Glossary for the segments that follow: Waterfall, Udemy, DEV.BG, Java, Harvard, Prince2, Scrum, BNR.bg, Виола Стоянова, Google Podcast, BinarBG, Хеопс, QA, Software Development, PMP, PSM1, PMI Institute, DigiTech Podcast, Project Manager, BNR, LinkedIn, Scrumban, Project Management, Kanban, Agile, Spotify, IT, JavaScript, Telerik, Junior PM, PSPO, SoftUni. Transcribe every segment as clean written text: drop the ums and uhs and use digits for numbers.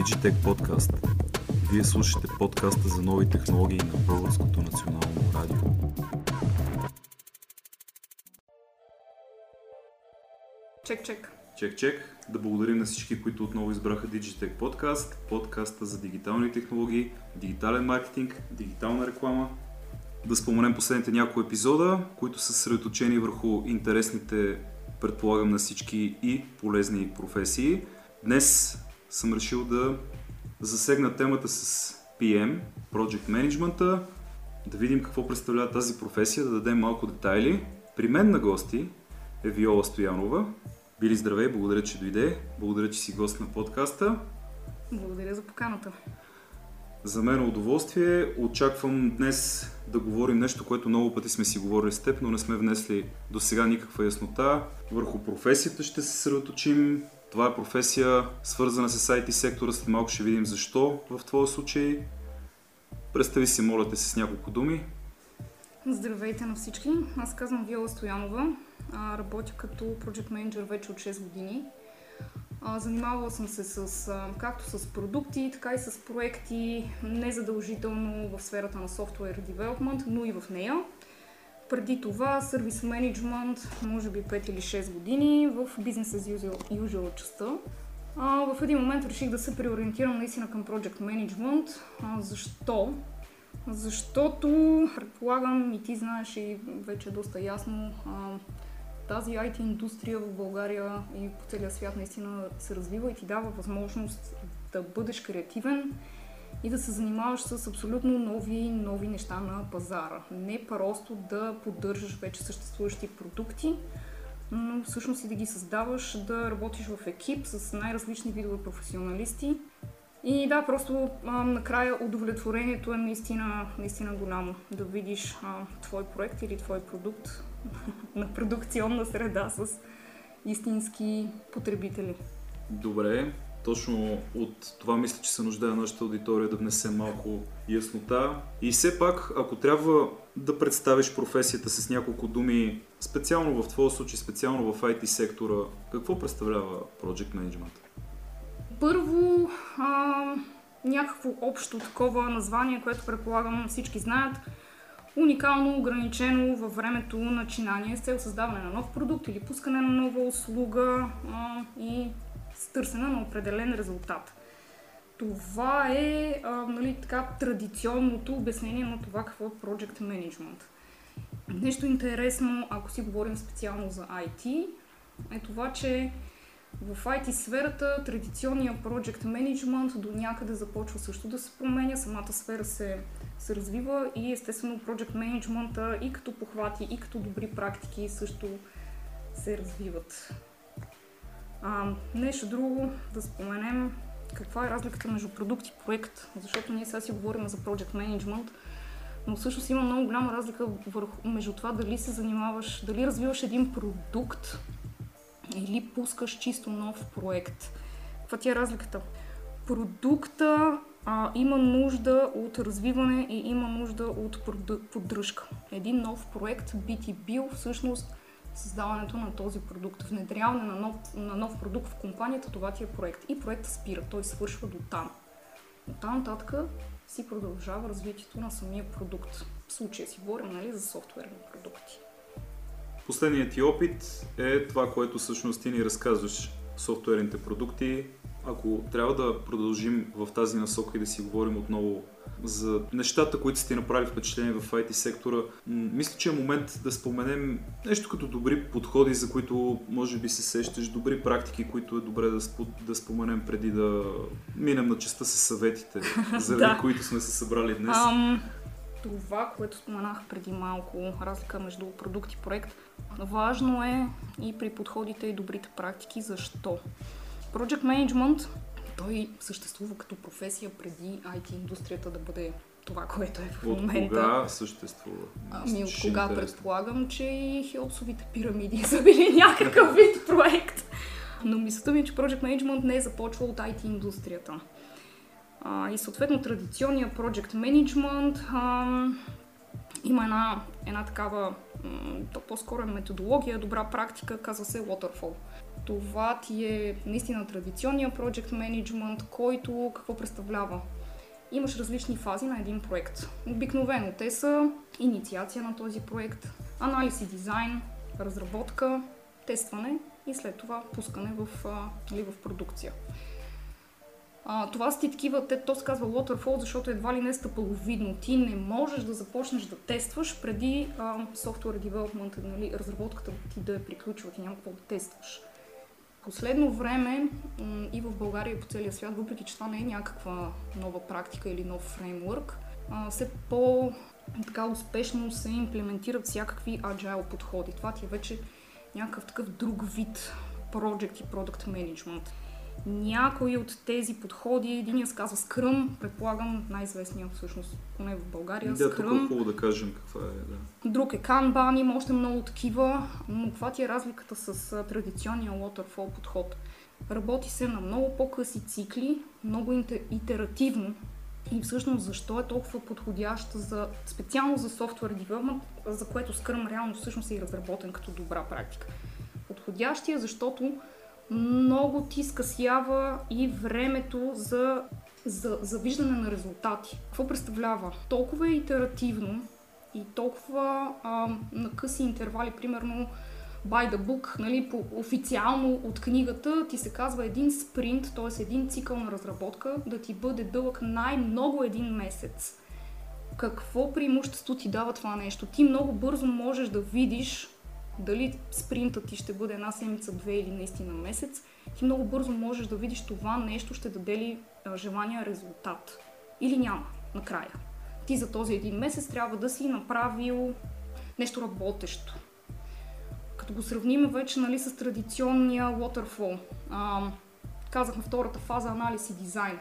DigiTech Podcast. Вие слушате подкаста за нови технологии на Българското национално радио. Чек-чек. Чек-чек. Да благодарим на всички, които отново избраха DigiTech Podcast, подкаста за дигитални технологии, дигитален маркетинг, дигитална реклама. Да споменем последните няколко епизода, които са съсредоточени върху интересните, предполагам на всички, и полезни професии. Днес съм решил да засегна темата с PM, Project Management, да видим какво представлява тази професия, да дадем малко детайли. При мен на гости е Виола Стоянова. Били, здравей, благодаря, че дойде. Благодаря, че си гост на подкаста. Благодаря за поканата. За мен е удоволствие. Очаквам днес да говорим нещо, което много пъти сме си говорили с теб, но не сме внесли до сега никаква яснота. Върху професията ще се съсредоточим. Това е професия, свързана с IT сектора. След малко ще видим защо в твоя случай. Представи си, моля те, с няколко думи. Здравейте на всички. Аз казвам Виола Стоянова. Работя като Project Manager вече от 6 години. Занимавала съм се както с продукти, така и с проекти, незадължително в сферата на Software Development, но и в нея. Преди това сервис менеджмент, може би 5 или 6 години, в бизнес as usual частта. В един момент реших да се преориентирам наистина към Project Management. Защо? Защото, предполагам, и ти знаеш, и вече е доста ясно, тази IT индустрия в България и по целия свят наистина се развива и ти дава възможност да бъдеш креативен и да се занимаваш с абсолютно нови неща на пазара. Не просто да поддържаш вече съществуващи продукти, но всъщност и да ги създаваш, да работиш в екип с най-различни видове професионалисти. И да, просто накрая удовлетворението е наистина голямо. Да видиш твой проект или твой продукт на продукционна среда с истински потребители. Добре, точно от това мисля, че се нуждае нашата аудитория да внесе малко яснота. И все пак, ако трябва да представиш професията с няколко думи, специално в твоя случай, специално в IT сектора, какво представлява Project Management? Първо, някакво общо такова название, което предполагам всички знаят. Уникално, ограничено във времето начинание с цел създаване на нов продукт или пускане на нова услуга и търсене на определен резултат. Това е така, традиционното обяснение на това какво е Project Management. Нещо интересно, ако си говорим специално за IT, е това, че в IT сферата традиционният Project Management до някъде започва също да се променя, самата сфера се развива и естествено Project Management и като похвати, и като добри практики също се развиват. Нещо друго да споменем, каква е разликата между продукт и проект, защото ние сега си говорим за Project Management, но всъщност има много голяма разлика между това дали се занимаваш, дали развиваш един продукт или пускаш чисто нов проект. Каква ти е разликата? Продукта има нужда от развиване и има нужда от поддръжка. Един нов проект би ти бил всъщност създаването на този продукт, внедряване на нов продукт в компанията, това ти е проект. И проектът спира, той свършва до там. От там нататък си продължава развитието на самия продукт. В случая си говорим, за софтуерни продукти. Последният ти опит е това, което всъщност ти ни разказваш, софтуерните продукти. Ако трябва да продължим в тази насока и да си говорим отново за нещата, които сте направили впечатление в IT сектора, мисля, че е момент да споменем нещо като добри подходи, за които може би се сещаш, добри практики, които е добре да споменем преди да минем на частта с съветите, заради които сме се събрали днес. Това, което споменах преди малко, разлика между продукт и проект, важно е и при подходите и добрите практики. Защо? Project Management, той съществува като професия преди IT индустрията да бъде това, което е в момента. От кога съществува? От кога предполагам, че и Хеопсовите пирамиди са били някакъв вид проект. Но мислята ми е, че Project Management не е започвал от IT индустрията. И съответно традиционният Project Management Има една такава, по-скоро методология, добра практика, казва се Waterfall. Това ти е наистина традиционния Project Management, който какво представлява? Имаш различни фази на един проект. Обикновено те са инициация на този проект, анализ и дизайн, разработка, тестване и след това пускане в продукция. Това са ти такива, то се казва Waterfall, защото едва ли не е стъпаловидно. Ти не можеш да започнеш да тестваш преди Software Development, нали, разработката ти да е приключила, ти няма какво да тестваш. Последно време и в България и по целия свят, въпреки че това не е някаква нова практика или нов фреймворк, все по-успешно се имплементират всякакви Agile подходи. Това ти е вече някакъв такъв друг вид Project и Product Management. Някои от тези подходи, единия се казва Scrum, предполагам най-известния всъщност, поне в България, Scrum. Да, тук е хубаво да кажем каква е, да. Друг е Kanban, има още много такива, но каква ти е разликата с традиционния Waterfall подход? Работи се на много по-къси цикли, много итеративно и всъщност защо е толкова подходяща специално за Software Development, за което Scrum реално всъщност е и разработен като добра практика. Подходящия, защото много ти скъсява и времето за виждане на резултати. Какво представлява? Толкова е итеративно и толкова на къси интервали, примерно by the book, нали, официално от книгата ти се казва един спринт, т.е. един цикъл на разработка, да ти бъде дълъг най-много един месец. Какво преимущество ти дава това нещо? Ти много бързо можеш да видиш дали спринтът ти ще бъде една седмица, две или наистина месец, ти много бързо можеш да видиш това нещо ще даде ли желания резултат. Или няма, накрая. Ти за този един месец трябва да си направил нещо работещо. Като го сравним вече, нали, с традиционния Waterfall, казахме втората фаза анализ и дизайн.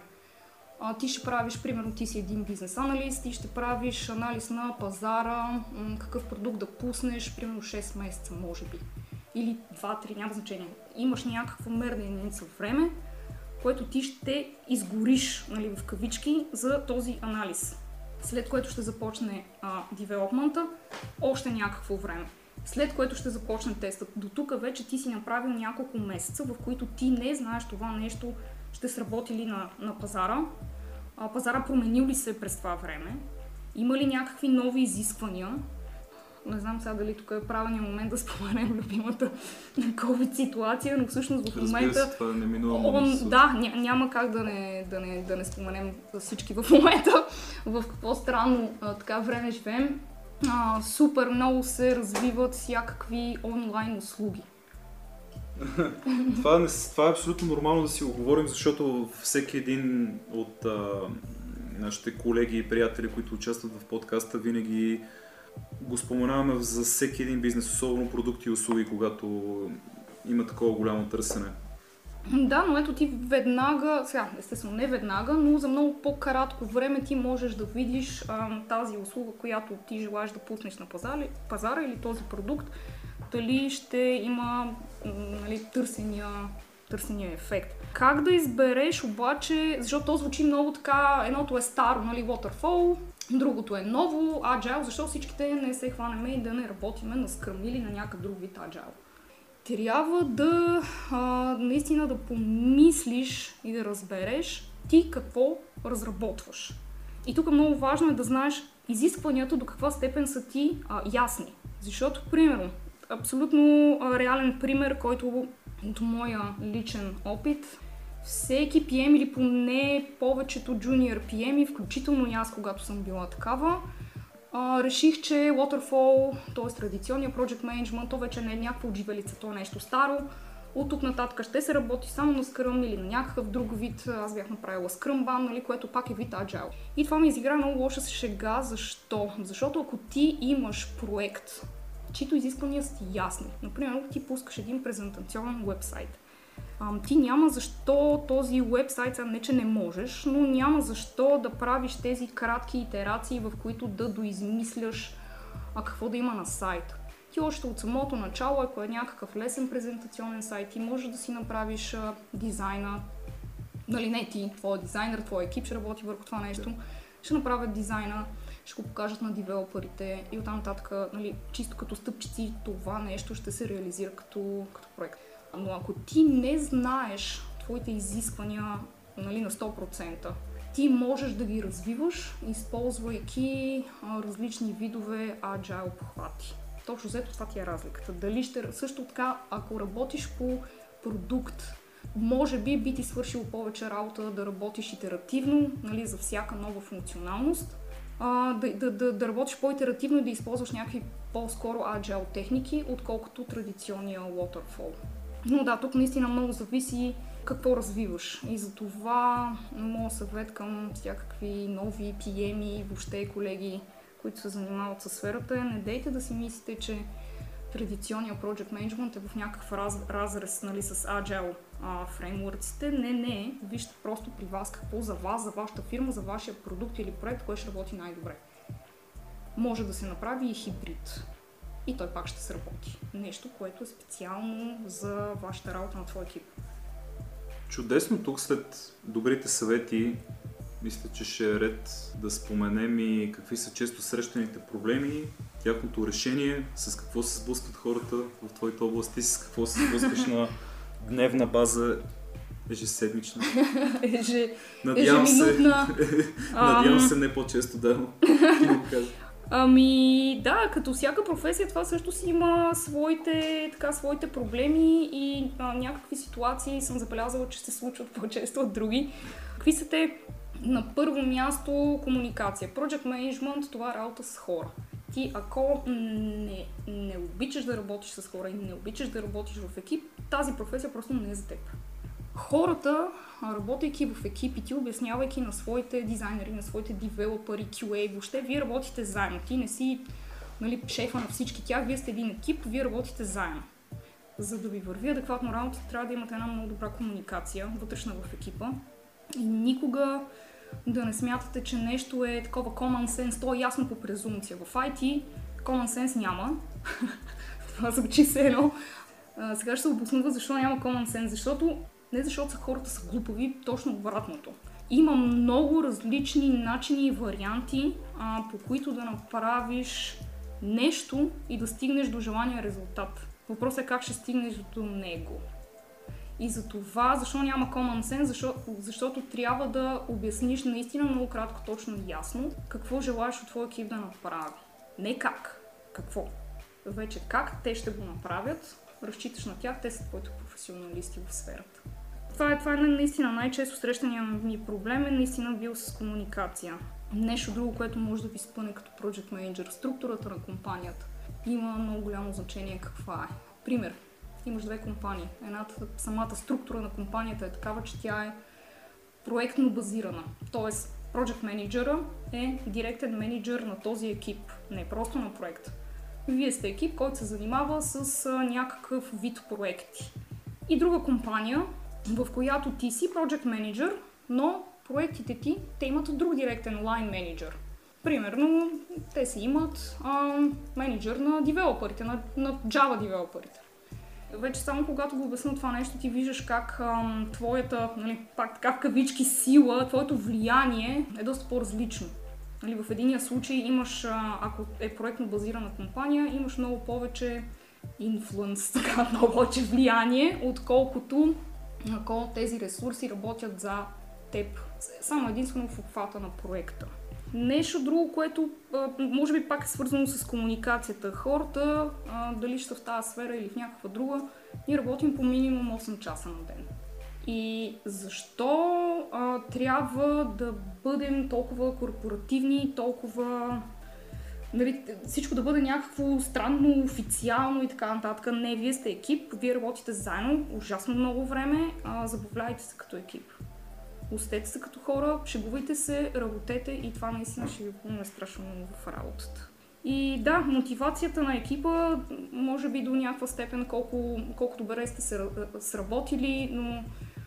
Ти ще правиш, примерно ти си един бизнес аналист, ти ще правиш анализ на пазара, какъв продукт да пуснеш, примерно 6 месеца, може би. Или 2-3, няма значение. Имаш някаква мерна единица време, което ти ще изгориш, нали, в кавички, за този анализ. След което ще започне девелопмента, още някакво време. След което ще започне тестът. До тук вече ти си направил няколко месеца, в които ти не знаеш това нещо ще сработи ли на пазара, пазара променил ли се през това време, има ли някакви нови изисквания. Не знам сега дали тук е правилният момент да споменем любимата COVID ситуация, но всъщност в момента няма как да не споменем всички в момента в какво странно така време живеем. Супер много се развиват всякакви онлайн услуги. Това е абсолютно нормално да си го говорим, защото всеки един от нашите колеги и приятели, които участват в подкаста, винаги го споменаваме за всеки един бизнес, особено продукти и услуги, когато има такова голямо търсене. Да, но ето ти веднага, сега естествено не веднага, но за много по-кратко време ти можеш да видиш тази услуга, която ти желаеш да пуснеш на пазара или този продукт, дали ще има, нали, търсения ефект. Как да избереш обаче, защото то звучи много така, едното е старо, нали, Waterfall, другото е ново, Agile, защо всичките не се хванем и да не работиме на Scrum или на някакъв друг вид Agile? Трябва да наистина да помислиш и да разбереш ти какво разработваш. И тук много важно е да знаеш изискванията до каква степен са ти ясни. Защото, примерно, абсолютно реален пример, който от моя личен опит, всеки PM или поне повечето Junior PM, включително и аз, когато съм била такава, реших, че Waterfall, т.е. традиционния Project Management, то вече не е някаква отживелица, то е нещо старо. От тук нататък ще се работи само на Scrum или на някакъв друг вид, аз бях направила Scrumban, нали, което пак е вид Agile. И това ми изигра много лоша шега, защо? Защото ако ти имаш проект, чието изисквания са ти ясни. Например, ти пускаш един презентационен уебсайт. Ти няма защо този уебсайт, не че не можеш, но няма защо да правиш тези кратки итерации, в които да доизмисляш какво да има на сайта. Ти още от самото начало, ако е някакъв лесен презентационен сайт, ти можеш да си направиш дизайна, нали не ти, твой дизайнер, твой екип ще работи върху това нещо, ще направят дизайна, ще го покажат на девелоперите и оттам нататък, нали, чисто като стъпчици това нещо ще се реализира като проект. Но ако ти не знаеш твоите изисквания, нали, на 100%, ти можеш да ги развиваш, използвайки различни видове Agile обхвати. Точно взето това ти е разликата. Дали ще... Също така, ако работиш по продукт, може би ти свършило повече работа да работиш итеративно, нали, за всяка нова функционалност, да работиш по-итеративно и да използваш някакви по-скоро Agile техники, отколкото традиционния Waterfall. Но да, тук наистина много зависи какво развиваш и за това моят съвет към всякакви нови PM-и, въобще колеги, които се занимават със сферата, не дейте да си мислите, че традиционният Project Management е в някакъв разрез, нали, с Agile фреймворците. Не, вижте просто при вас какво за вас, за вашата фирма, за вашия продукт или проект, кой ще работи най-добре. Може да се направи и хибрид. И той пак ще се работи. Нещо, което е специално за вашата работа на твой екип. Чудесно, тук след добрите съвети, мисля, че ще е ред да споменем и какви са често срещаните проблеми, тяхното решение, с какво се сблъскват хората в твоята област, ти с какво се сблъскаш на дневна база, ежеседмична. Надявам се не по-често, да. Ами да, като всяка професия, това също си има своите проблеми и някакви ситуации съм забелязала, че се случват по-често от други. Какви са те? На първо място комуникация. Project Management, това е работа с хора. Ти ако не обичаш да работиш с хора и не обичаш да работиш в екип, тази професия просто не е за теб. Хората, работейки в екипи, ти обяснявайки на своите дизайнери, на своите девелопери, QA, въобще, вие работите заедно. Ти не си, нали, шефа на всички тях, вие сте един екип, вие работите заедно. За да ви върви адекватно работа, трябва да имате една много добра комуникация вътрешна в екипа. И никога да не смятате, че нещо е такова common sense, то е ясно по презумпция. В IT common sense няма. Това звучи се едно. Сега ще се обоснува защо няма common sense, защото хората са глупави, точно обратното. Има много различни начини и варианти, по които да направиш нещо и да стигнеш до желания резултат. Въпросът е как ще стигнеш до него. И за това, защо няма common sense, защото трябва да обясниш наистина много кратко, точно и ясно какво желаеш от твоя екип да направи. Не как, какво. Вече как те ще го направят, разчиташ на тях, те са твоите професионалисти в сферата. Това е наистина най-често срещания ми проблем е наистина бил с комуникация. Нещо друго, което може да ви спъне като Project Manager, структурата на компанията има много голямо значение каква е. Пример. Имаш две компании. Едната, самата структура на компанията е такава, че тя е проектно базирана. Тоест, Project Manager е директен менеджер на този екип, не просто на проект. Вие сте екип, който се занимава с някакъв вид проекти. И друга компания, в която ти си Project Manager, но проектите ти, те имат друг директен Line Manager. Примерно, те си имат менеджер на девелоперите, на Java девелоперите. Вече само когато го обясна това нещо, ти виждаш как твоята, нали, пак така в кавички сила, твоето влияние е доста по-различно. Нали, в единия случай имаш, ако е проектно базирана компания, имаш много повече инфлънс, така много повече влияние, отколкото ако тези ресурси работят за теб. Само единствено в обхвата на проекта. Нещо друго, което може би пак е свързано с комуникацията. Хората, дали ще в тази сфера или в някаква друга, ние работим по минимум 8 часа на ден. И защо трябва да бъдем толкова корпоративни, толкова... Нали, всичко да бъде някакво странно, официално и така нататък. Не, вие сте екип, вие работите заедно ужасно много време, забавляйте се като екип. Остете се като хора, шегувайте се, работете и това наистина ще ви помогне страшно много в работата. И да, мотивацията на екипа, може би до някаква степен колко добре сте се сработили, но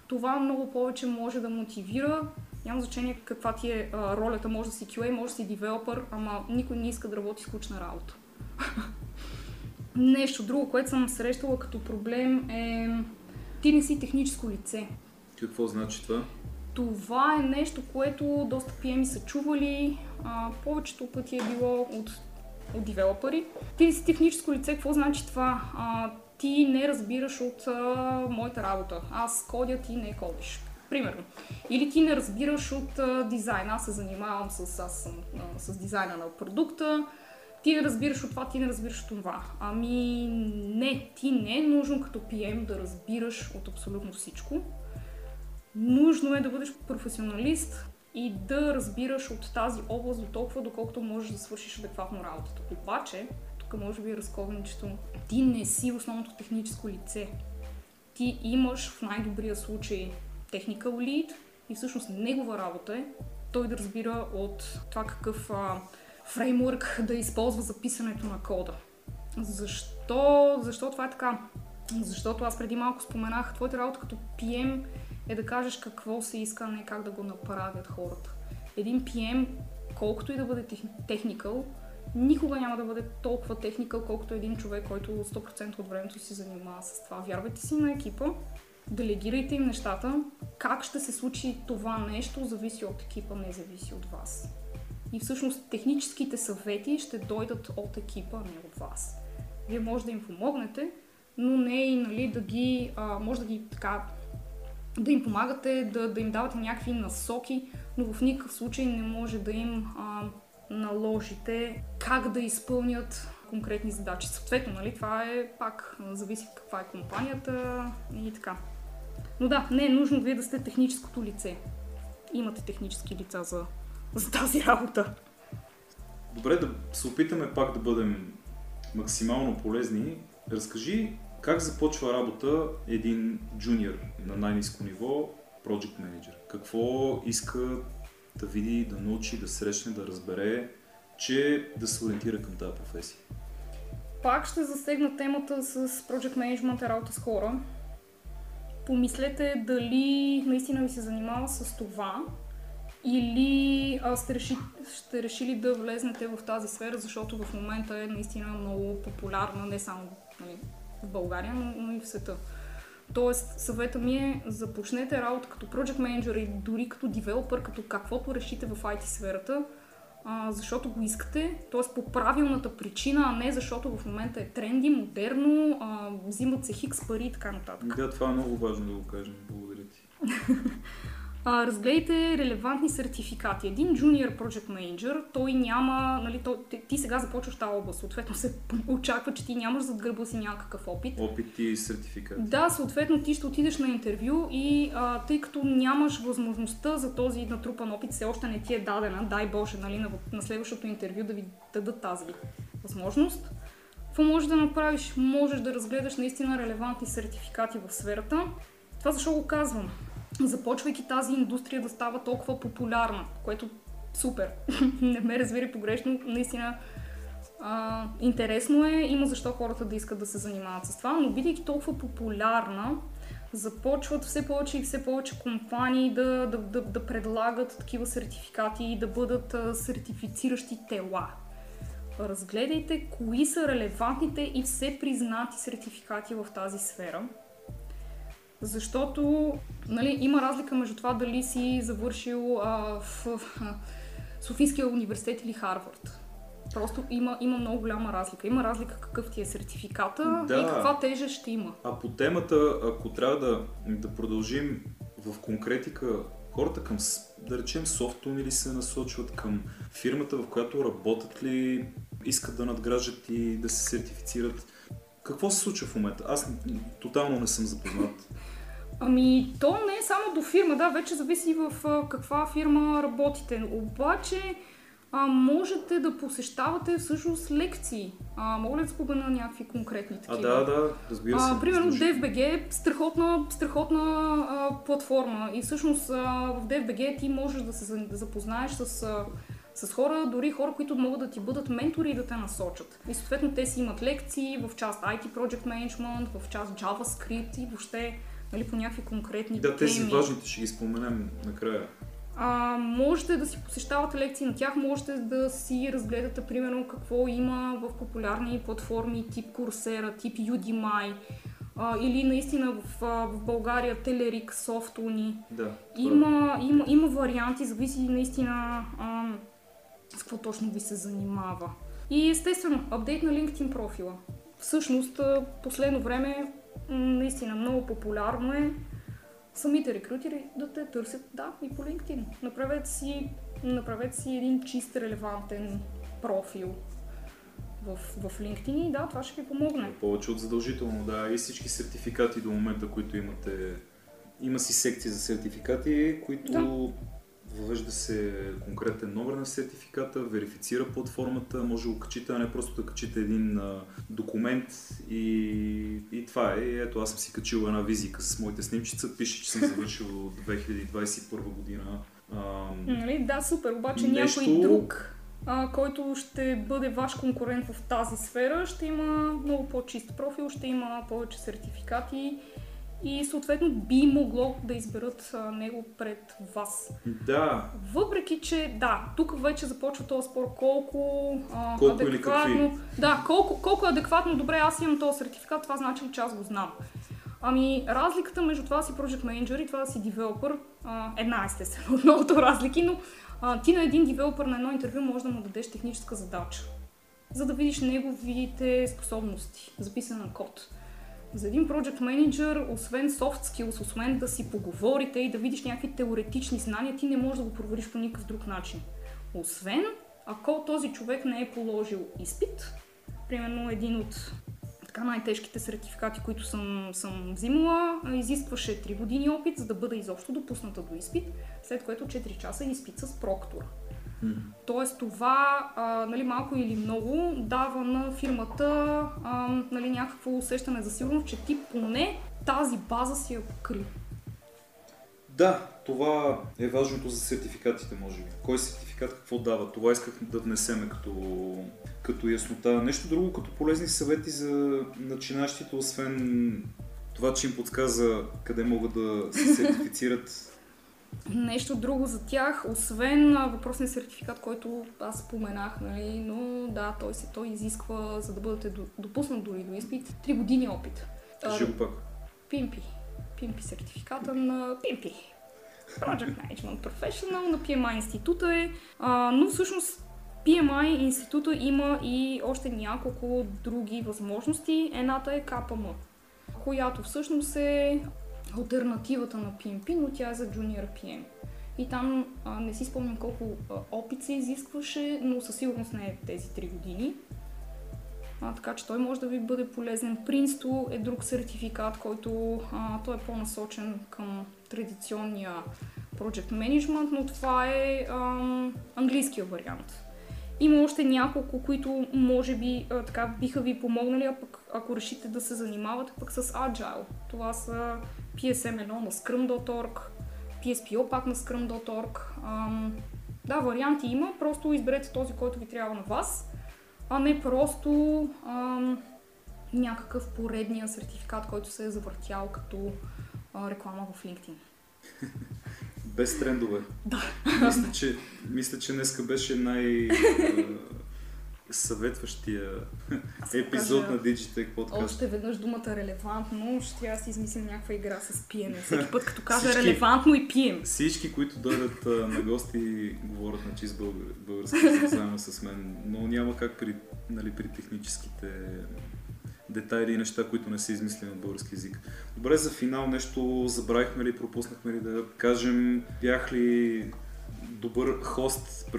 това много повече може да мотивира. Няма значение каква ти е ролята, може да си QA, може да си девелопър, ама никой не иска да работи скучна работа. Нещо друго, което съм срещала като проблем е ти не си техническо лице. Какво значи това? Това е нещо, което доста PM-и са чували. Повечето пъти е било от девелопери. Ти си техническо лице, какво значи това? Ти не разбираш от моята работа. Аз кодя, ти не кодиш. Примерно. Или ти не разбираш от дизайн. Аз се занимавам с дизайна на продукта. Ти не разбираш от това, ти не разбираш от това. Ами не, ти не е нужно като PM да разбираш от абсолютно всичко. Нужно е да бъдеш професионалист и да разбираш от тази област до толкова, доколкото можеш да свършиш адекватно работата. Обаче, тук може би е разковничето, ти не си основното техническо лице. Ти имаш в най-добрия случай technical lead и всъщност негова работа е той да разбира от това какъв фреймворк да използва за писането на кода. Защо това е така? Защото аз преди малко споменах, твоята работа като PM е да кажеш какво се иска, не как да го направят хората. Един PM, колкото и да бъде техникъл, никога няма да бъде толкова техникъл, колкото един човек, който 100% от времето си занимава с това. Вярвайте си на екипа, делегирайте им нещата. Как ще се случи това нещо, зависи от екипа, не зависи от вас. И всъщност техническите съвети ще дойдат от екипа, не от вас. Вие може да им помогнете, но не и да им помагате, да им давате някакви насоки, но в никакъв случай не може да им наложите как да изпълнят конкретни задачи. Съответно, това е пак, зависи каква е компанията и така. Но да, не е нужно вие да сте техническото лице. Имате технически лица за тази работа. Добре, да се опитаме пак да бъдем максимално полезни. Разкажи как започва работа един джуниор на най-ниско ниво Project Manager? Какво иска да види, да научи, да срещне, да разбере, че да се ориентира към тази професия? Пак ще засегна темата с Project Management и работа с хора. Помислете дали наистина ви се занимава с това или сте решили да влезнете в тази сфера, защото в момента е наистина много популярна, не само в България, но и в света. Тоест, съвета ми е, започнете работа като Project Manager и дори като девелопър, като каквото решите в IT сферата, защото го искате, т.е. по правилната причина, а не защото в момента е тренди, модерно, взимат се хикс пари и така нататък. Да, това е много важно да го кажем. Благодаря ти. Разгледайте релевантни сертификати. Един junior project manager, той няма, ти сега започваш тази област, съответно се очаква, че ти нямаш зад гърба си някакъв опит. Опит и сертификат. Да, съответно ти ще отидеш на интервю и тъй като нямаш възможността за този натрупан опит, все още не ти е дадена, дай Боже, на следващото интервю да ви дадат тази възможност. Какво можеш да направиш? Можеш да разгледаш наистина релевантни сертификати в сферата. Това защо го казвам? Започвайки тази индустрия да става толкова популярна, което супер, не ме разбери погрешно, наистина интересно е, има защо хората да искат да се занимават с това, но бидейки толкова популярна, започват все повече и все повече компании да предлагат такива сертификати и да бъдат сертифициращи тела. Разгледайте кои са релевантните и все признати сертификати в тази сфера. Защото има разлика между това дали си завършил в Софийския университет или Харвард. Просто има много голяма разлика. Има разлика какъв ти е сертификата и каква тежест ще има. А по темата, ако трябва да продължим в конкретика, хората към, да речем, SoftUni или се насочват към фирмата, в която работят ли, искат да надграждат и да се сертифицират. Какво се случва в момента? Аз тотално не съм запознат. Ами, то не е само до фирма, да, вече зависи в каква фирма работите. Обаче, можете да посещавате всъщност лекции. Мога ли да спомена някакви конкретни такива? Да, разбира се. Примерно, DEV.BG е страхотна платформа и всъщност в DEV.BG ти можеш да се запознаеш с хора, дори хора, които могат да ти бъдат ментори и да те насочат. И съответно те си имат лекции в част IT Project Management, в част JavaScript и въобще по някакви конкретни теми. Да, тези важните ще ги споменем накрая. Можете да си посещавате лекции на тях, можете да си разгледате примерно какво има в популярни платформи тип Coursera, тип Udemy. Или наистина в България Telerik, SoftUni. Да, има варианти, зависи наистина с какво точно ви се занимава. И естествено, апдейт на LinkedIn профила. Всъщност, последно време наистина много популярно е самите рекрутери да те търсят, да, и по LinkedIn. Направете си един чист релевантен профил в LinkedIn и да, това ще ви помогне. Повече от задължително, да. И всички сертификати до момента, които имате. Има си секции за сертификати, които въвежда се конкретен номер на сертификата, верифицира платформата, може да го качите, а не просто да качите един документ и това е. Ето, аз съм си качил една визика с моите снимчица, пише, че съм завършил 2021 година. Нали, да, супер, обаче нещо... някой друг, който ще бъде ваш конкурент в тази сфера, ще има много по-чист профил, ще има повече сертификати и съответно би могло да изберат него пред вас. Да. Въпреки че, да, тук вече започва този спор колко адекватно... Или какви? Да, колко адекватно, добре, аз имам този сертификат, това значи, че аз го знам. Ами, разликата между това да си Project Manager и това да си девелопър, една естествено от многото разлики, но ти на един девелопър на едно интервю можеш да му дадеш техническа задача, за да видиш неговите способности, записан на код. За един Project Manager, освен soft skills, освен да си поговорите и да видиш някакви теоретични знания, ти не можеш да го провериш по никакъв друг начин. Освен, ако този човек не е положил изпит, примерно един от така най-тежките сертификати, които съм взимала, изискваше 3 години опит, за да бъда изобщо допусната до изпит, след което 4 часа изпит с проктора. Тоест това, нали, малко или много дава на фирмата, нали, някакво усещане за сигурност, че ти поне тази база си я покри. Да, това е важното за сертификатите, може би. Кой сертификат какво дава? Това исках да внесеме като яснота. Нещо друго, като полезни съвети за начинащите, освен това, че им подсказа къде могат да се сертифицират. Нещо друго за тях, освен въпросния сертификат, който аз споменах, нали, но да, той изисква, за да бъдете допуснат дори до изпит, 3 години опит. Кажи го пак. PMP сертификата на PMP. Project Management Professional на PMI Института е, но всъщност PMI Института има и още няколко други възможности. Едната е CAPM, която всъщност е алтернативата на PMP, но тя е за Junior PM. И там не си спомням колко опит се изискваше, но със сигурност не е тези 3 години. Така че той може да ви бъде полезен. Prince2 е друг сертификат, който той е по-насочен към традиционния Project Management, но това е английския вариант. Има още няколко, които може би така биха ви помогнали, а пък ако решите да се занимавате пък с Agile. Това са PSM1 на Scrum.org, PSPO пак на Scrum.org. Да, варианти има, просто изберете този, който ви трябва на вас, а не просто някакъв поредния сертификат, който се е завъртял като реклама в LinkedIn. Без трендове. Да. Мисля, че днеска беше най-съветващия епизод на DigiTech Podcast. Още веднъж думата релевантно, ще трябва да си измислим някаква игра с пиене. Всеки път, като кажа релевантно и пием. Всички, които дойдат на гости, говорят на чист български заедно с мен, но няма как при техническите детайли и неща, които не се измислим на български език. Добре, за финал нещо забравихме ли, пропуснахме ли да кажем, бях ли добър хост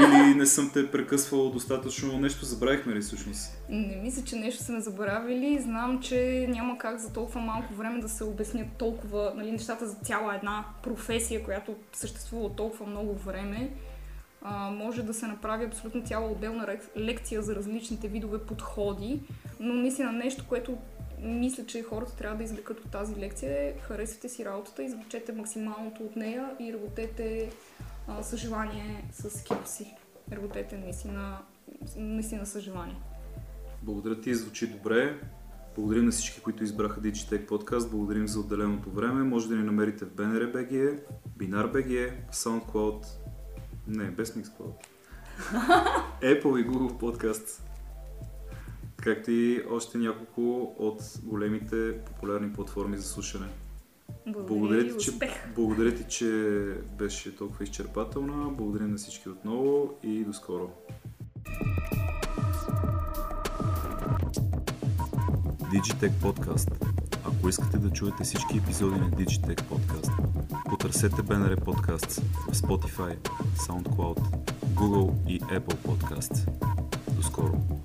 или не съм те прекъсвал достатъчно, нещо забравихме ли всъщност? Не мисля, че нещо сме забравили, знам, че няма как за толкова малко време да се обяснят толкова, нали, нещата за цяла една професия, която съществува толкова много време. Може да се направи абсолютно цяла отделна лекция за различните видове подходи, но наистина нещо, което мисля, че хората трябва да извлекат от тази лекция е: харесвате си работата, извлечете максималното от нея и работете с желание, с скилси. Работете наистина с желание. Благодаря ти, звучи добре. Благодарим на всички, които избраха DigiTech Podcast. Благодарим за отделеното време. Може да ни намерите в BNR.bg, BinarBG, SoundCloud, Apple и Google Podcast. както и още няколко от големите популярни платформи за слушане. Благодаря ти, че беше толкова изчерпателна. Благодарим на всички отново и до скоро. DigiTech Podcast. Ако искате да чуете всички епизоди на DigiTech Podcast, потърсете BNR Podcasts в Spotify, SoundCloud, Google и Apple Podcasts. До скоро!